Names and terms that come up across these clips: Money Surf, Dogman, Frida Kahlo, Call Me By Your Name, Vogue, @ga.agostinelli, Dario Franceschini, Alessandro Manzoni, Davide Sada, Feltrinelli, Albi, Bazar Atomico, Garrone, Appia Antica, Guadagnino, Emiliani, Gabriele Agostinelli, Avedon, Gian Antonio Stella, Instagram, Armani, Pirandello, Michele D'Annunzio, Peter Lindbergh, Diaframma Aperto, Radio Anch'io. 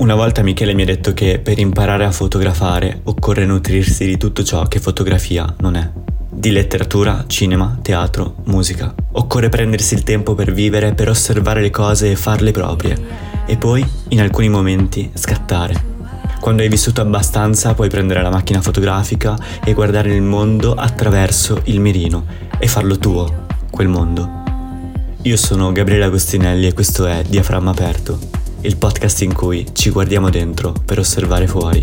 Una volta Michele mi ha detto che per imparare a fotografare occorre nutrirsi di tutto ciò che fotografia non è. Di letteratura, cinema, teatro, musica. Occorre prendersi il tempo per vivere, per osservare le cose e farle proprie, e poi, in alcuni momenti, scattare. Quando hai vissuto abbastanza puoi prendere la macchina fotografica e guardare il mondo attraverso il mirino e farlo tuo, quel mondo. Io sono Gabriele Agostinelli e questo è Diaframma Aperto, il podcast in cui ci guardiamo dentro per osservare fuori.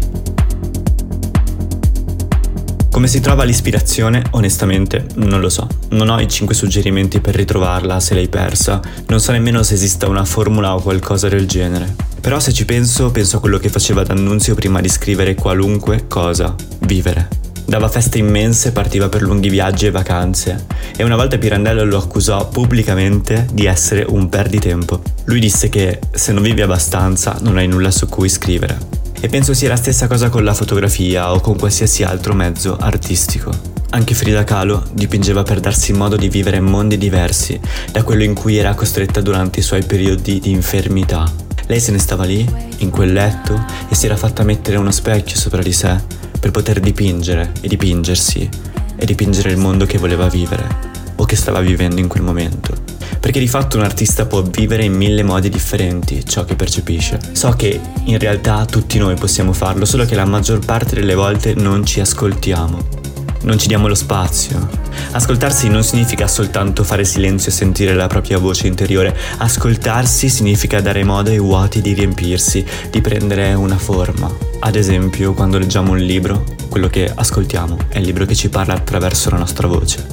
Come si trova l'ispirazione? Onestamente, non lo so. Non ho i 5 suggerimenti per ritrovarla se l'hai persa, non so nemmeno se esista una formula o qualcosa del genere. Però se ci penso, penso a quello che faceva D'Annunzio prima di scrivere qualunque cosa: vivere. Dava feste immense, partiva per lunghi viaggi e vacanze, e una volta Pirandello lo accusò pubblicamente di essere un perditempo. Lui disse che se non vivi abbastanza non hai nulla su cui scrivere. E penso sia la stessa cosa con la fotografia o con qualsiasi altro mezzo artistico. Anche Frida Kahlo dipingeva per darsi modo di vivere mondi diversi da quello in cui era costretta durante i suoi periodi di infermità. Lei se ne stava lì, in quel letto, e si era fatta mettere uno specchio sopra di sé per poter dipingere e dipingersi e dipingere il mondo che voleva vivere o che stava vivendo in quel momento. Perché di fatto un artista può vivere in 1000 modi differenti ciò che percepisce. So che in realtà tutti noi possiamo farlo, solo che la maggior parte delle volte non ci ascoltiamo, non ci diamo lo spazio. Ascoltarsi non significa soltanto fare silenzio e sentire la propria voce interiore, ascoltarsi significa dare modo ai vuoti di riempirsi, di prendere una forma. Ad esempio, quando leggiamo un libro, quello che ascoltiamo è il libro che ci parla attraverso la nostra voce.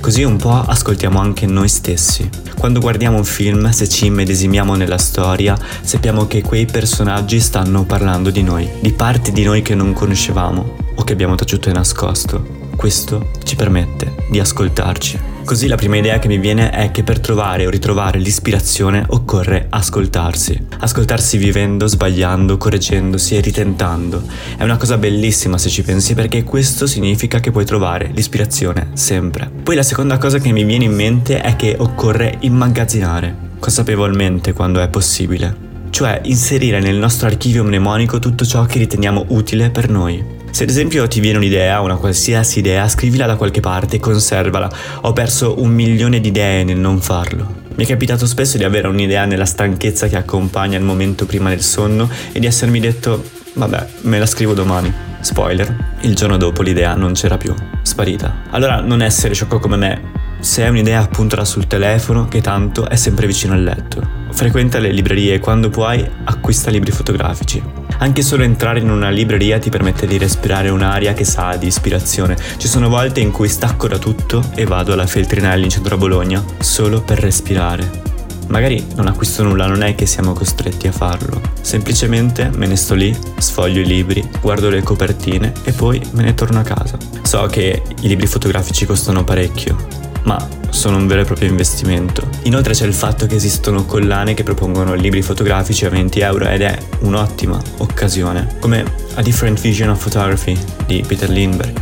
Così un po' ascoltiamo anche noi stessi. Quando guardiamo un film, se ci immedesimiamo nella storia, sappiamo che quei personaggi stanno parlando di noi, di parti di noi che non conoscevamo o che abbiamo taciuto e nascosto. Questo ci permette di ascoltarci. Così la prima idea che mi viene è che per trovare o ritrovare l'ispirazione occorre ascoltarsi. Ascoltarsi vivendo, sbagliando, correggendosi e ritentando. È una cosa bellissima se ci pensi, perché questo significa che puoi trovare l'ispirazione sempre. Poi la seconda cosa che mi viene in mente è che occorre immagazzinare consapevolmente quando è possibile. Cioè inserire nel nostro archivio mnemonico tutto ciò che riteniamo utile per noi. Se ad esempio ti viene un'idea, una qualsiasi idea, scrivila da qualche parte e conservala. Ho perso 1 milione di idee nel non farlo. Mi è capitato spesso di avere un'idea nella stanchezza che accompagna il momento prima del sonno e di essermi detto, vabbè, me la scrivo domani. Spoiler, il giorno dopo l'idea non c'era più, sparita. Allora non essere sciocco come me. Se hai un'idea appuntala sul telefono, che tanto è sempre vicino al letto. Frequenta le librerie e quando puoi acquista libri fotografici. Anche solo entrare in una libreria ti permette di respirare un'aria che sa di ispirazione. Ci sono volte in cui stacco da tutto e vado alla Feltrinelli in centro a Bologna solo per respirare. Magari non acquisto nulla, non è che siamo costretti a farlo. Semplicemente me ne sto lì, sfoglio i libri, guardo le copertine e poi me ne torno a casa. So che i libri fotografici costano parecchio, ma sono un vero e proprio investimento. Inoltre c'è il fatto che esistono collane che propongono libri fotografici a 20 euro ed è un'ottima occasione, come A Different Vision of Photography di Peter Lindbergh.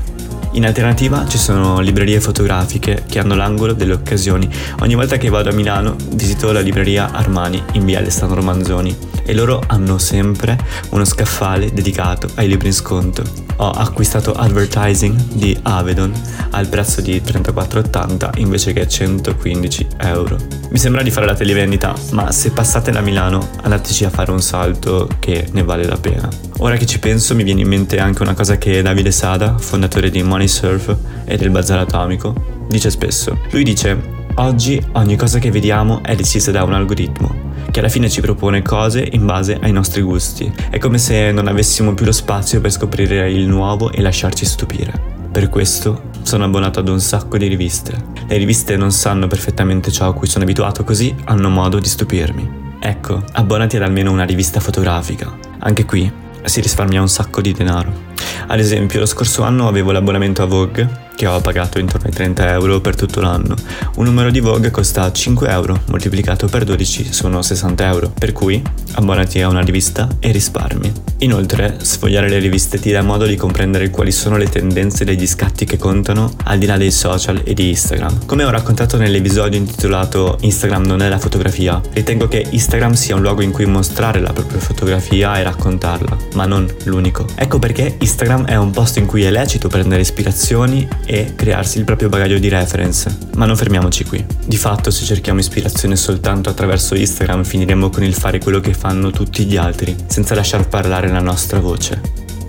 In alternativa ci sono librerie fotografiche che hanno l'angolo delle occasioni. Ogni volta che vado a Milano visito la libreria Armani in via Alessandro Manzoni e loro hanno sempre uno scaffale dedicato ai libri in sconto. Ho acquistato Advertising di Avedon al prezzo di 34,80 invece che 115 euro. Mi sembra di fare la televendita, ma se passate da Milano andateci a fare un salto che ne vale la pena. Ora che ci penso mi viene in mente anche una cosa che Davide Sada, fondatore di Money Surf e del Bazar Atomico, dice spesso. Lui dice: oggi ogni cosa che vediamo è decisa da un algoritmo che alla fine ci propone cose in base ai nostri gusti. È come se non avessimo più lo spazio per scoprire il nuovo e lasciarci stupire. Per questo sono abbonato ad un sacco di riviste. Le riviste non sanno perfettamente ciò a cui sono abituato, così hanno modo di stupirmi. Ecco, abbonati ad almeno una rivista fotografica. Anche qui si risparmia un sacco di denaro. Ad esempio, lo scorso anno avevo l'abbonamento a Vogue, che ho pagato intorno ai 30 euro per tutto l'anno. Un numero di Vogue costa 5 euro, moltiplicato per 12 sono 60 euro, per cui abbonati a una rivista e risparmi. Inoltre, sfogliare le riviste ti dà modo di comprendere quali sono le tendenze degli scatti che contano al di là dei social e di Instagram. Come ho raccontato nell'episodio intitolato Instagram non è la fotografia, ritengo che Instagram sia un luogo in cui mostrare la propria fotografia e raccontarla, ma non l'unico. Ecco perché Instagram è un posto in cui è lecito prendere ispirazioni e crearsi il proprio bagaglio di reference. Ma non fermiamoci qui. Di fatto, se cerchiamo ispirazione soltanto attraverso Instagram, finiremo con il fare quello che fanno tutti gli altri, senza lasciar parlare la nostra voce.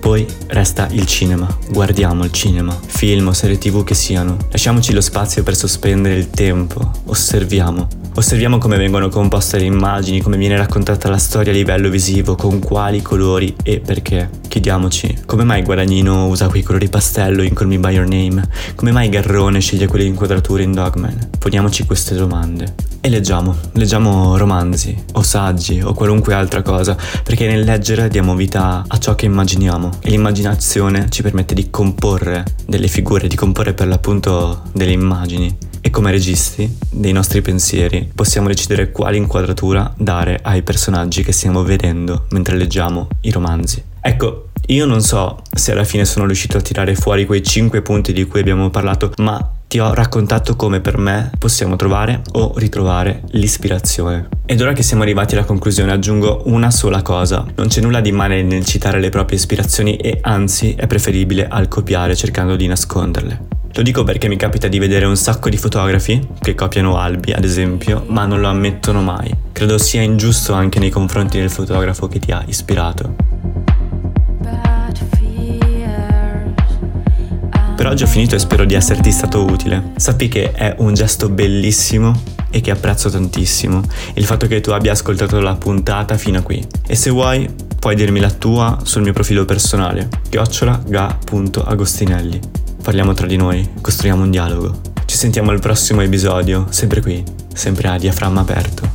Poi resta il cinema. Guardiamo il cinema, film o serie TV che siano. Lasciamoci lo spazio per sospendere il tempo. Osserviamo come vengono composte le immagini, come viene raccontata la storia a livello visivo, con quali colori e perché. Chiediamoci, come mai Guadagnino usa quei colori pastello in Call Me By Your Name? Come mai Garrone sceglie quelle inquadrature in Dogman? Poniamoci queste domande. E leggiamo romanzi, o saggi, o qualunque altra cosa, perché nel leggere diamo vita a ciò che immaginiamo. E l'immaginazione ci permette di comporre delle figure, di comporre per l'appunto delle immagini. E come registi dei nostri pensieri possiamo decidere quale inquadratura dare ai personaggi che stiamo vedendo mentre leggiamo i romanzi. Ecco, io non so se alla fine sono riuscito a tirare fuori quei 5 punti di cui abbiamo parlato, ma ti ho raccontato come per me possiamo trovare o ritrovare l'ispirazione. Ed ora che siamo arrivati alla conclusione aggiungo una sola cosa. Non c'è nulla di male nel citare le proprie ispirazioni e anzi è preferibile al copiare cercando di nasconderle. Lo dico perché mi capita di vedere un sacco di fotografi che copiano Albi, ad esempio, ma non lo ammettono mai. Credo sia ingiusto anche nei confronti del fotografo che ti ha ispirato. Per oggi ho finito e spero di esserti stato utile. Sappi che è un gesto bellissimo e che apprezzo tantissimo, il fatto che tu abbia ascoltato la puntata fino a qui. E se vuoi, puoi dirmi la tua sul mio profilo personale, @ga.agostinelli. Parliamo tra di noi, costruiamo un dialogo. Ci sentiamo al prossimo episodio, sempre qui, sempre a Diaframma Aperto.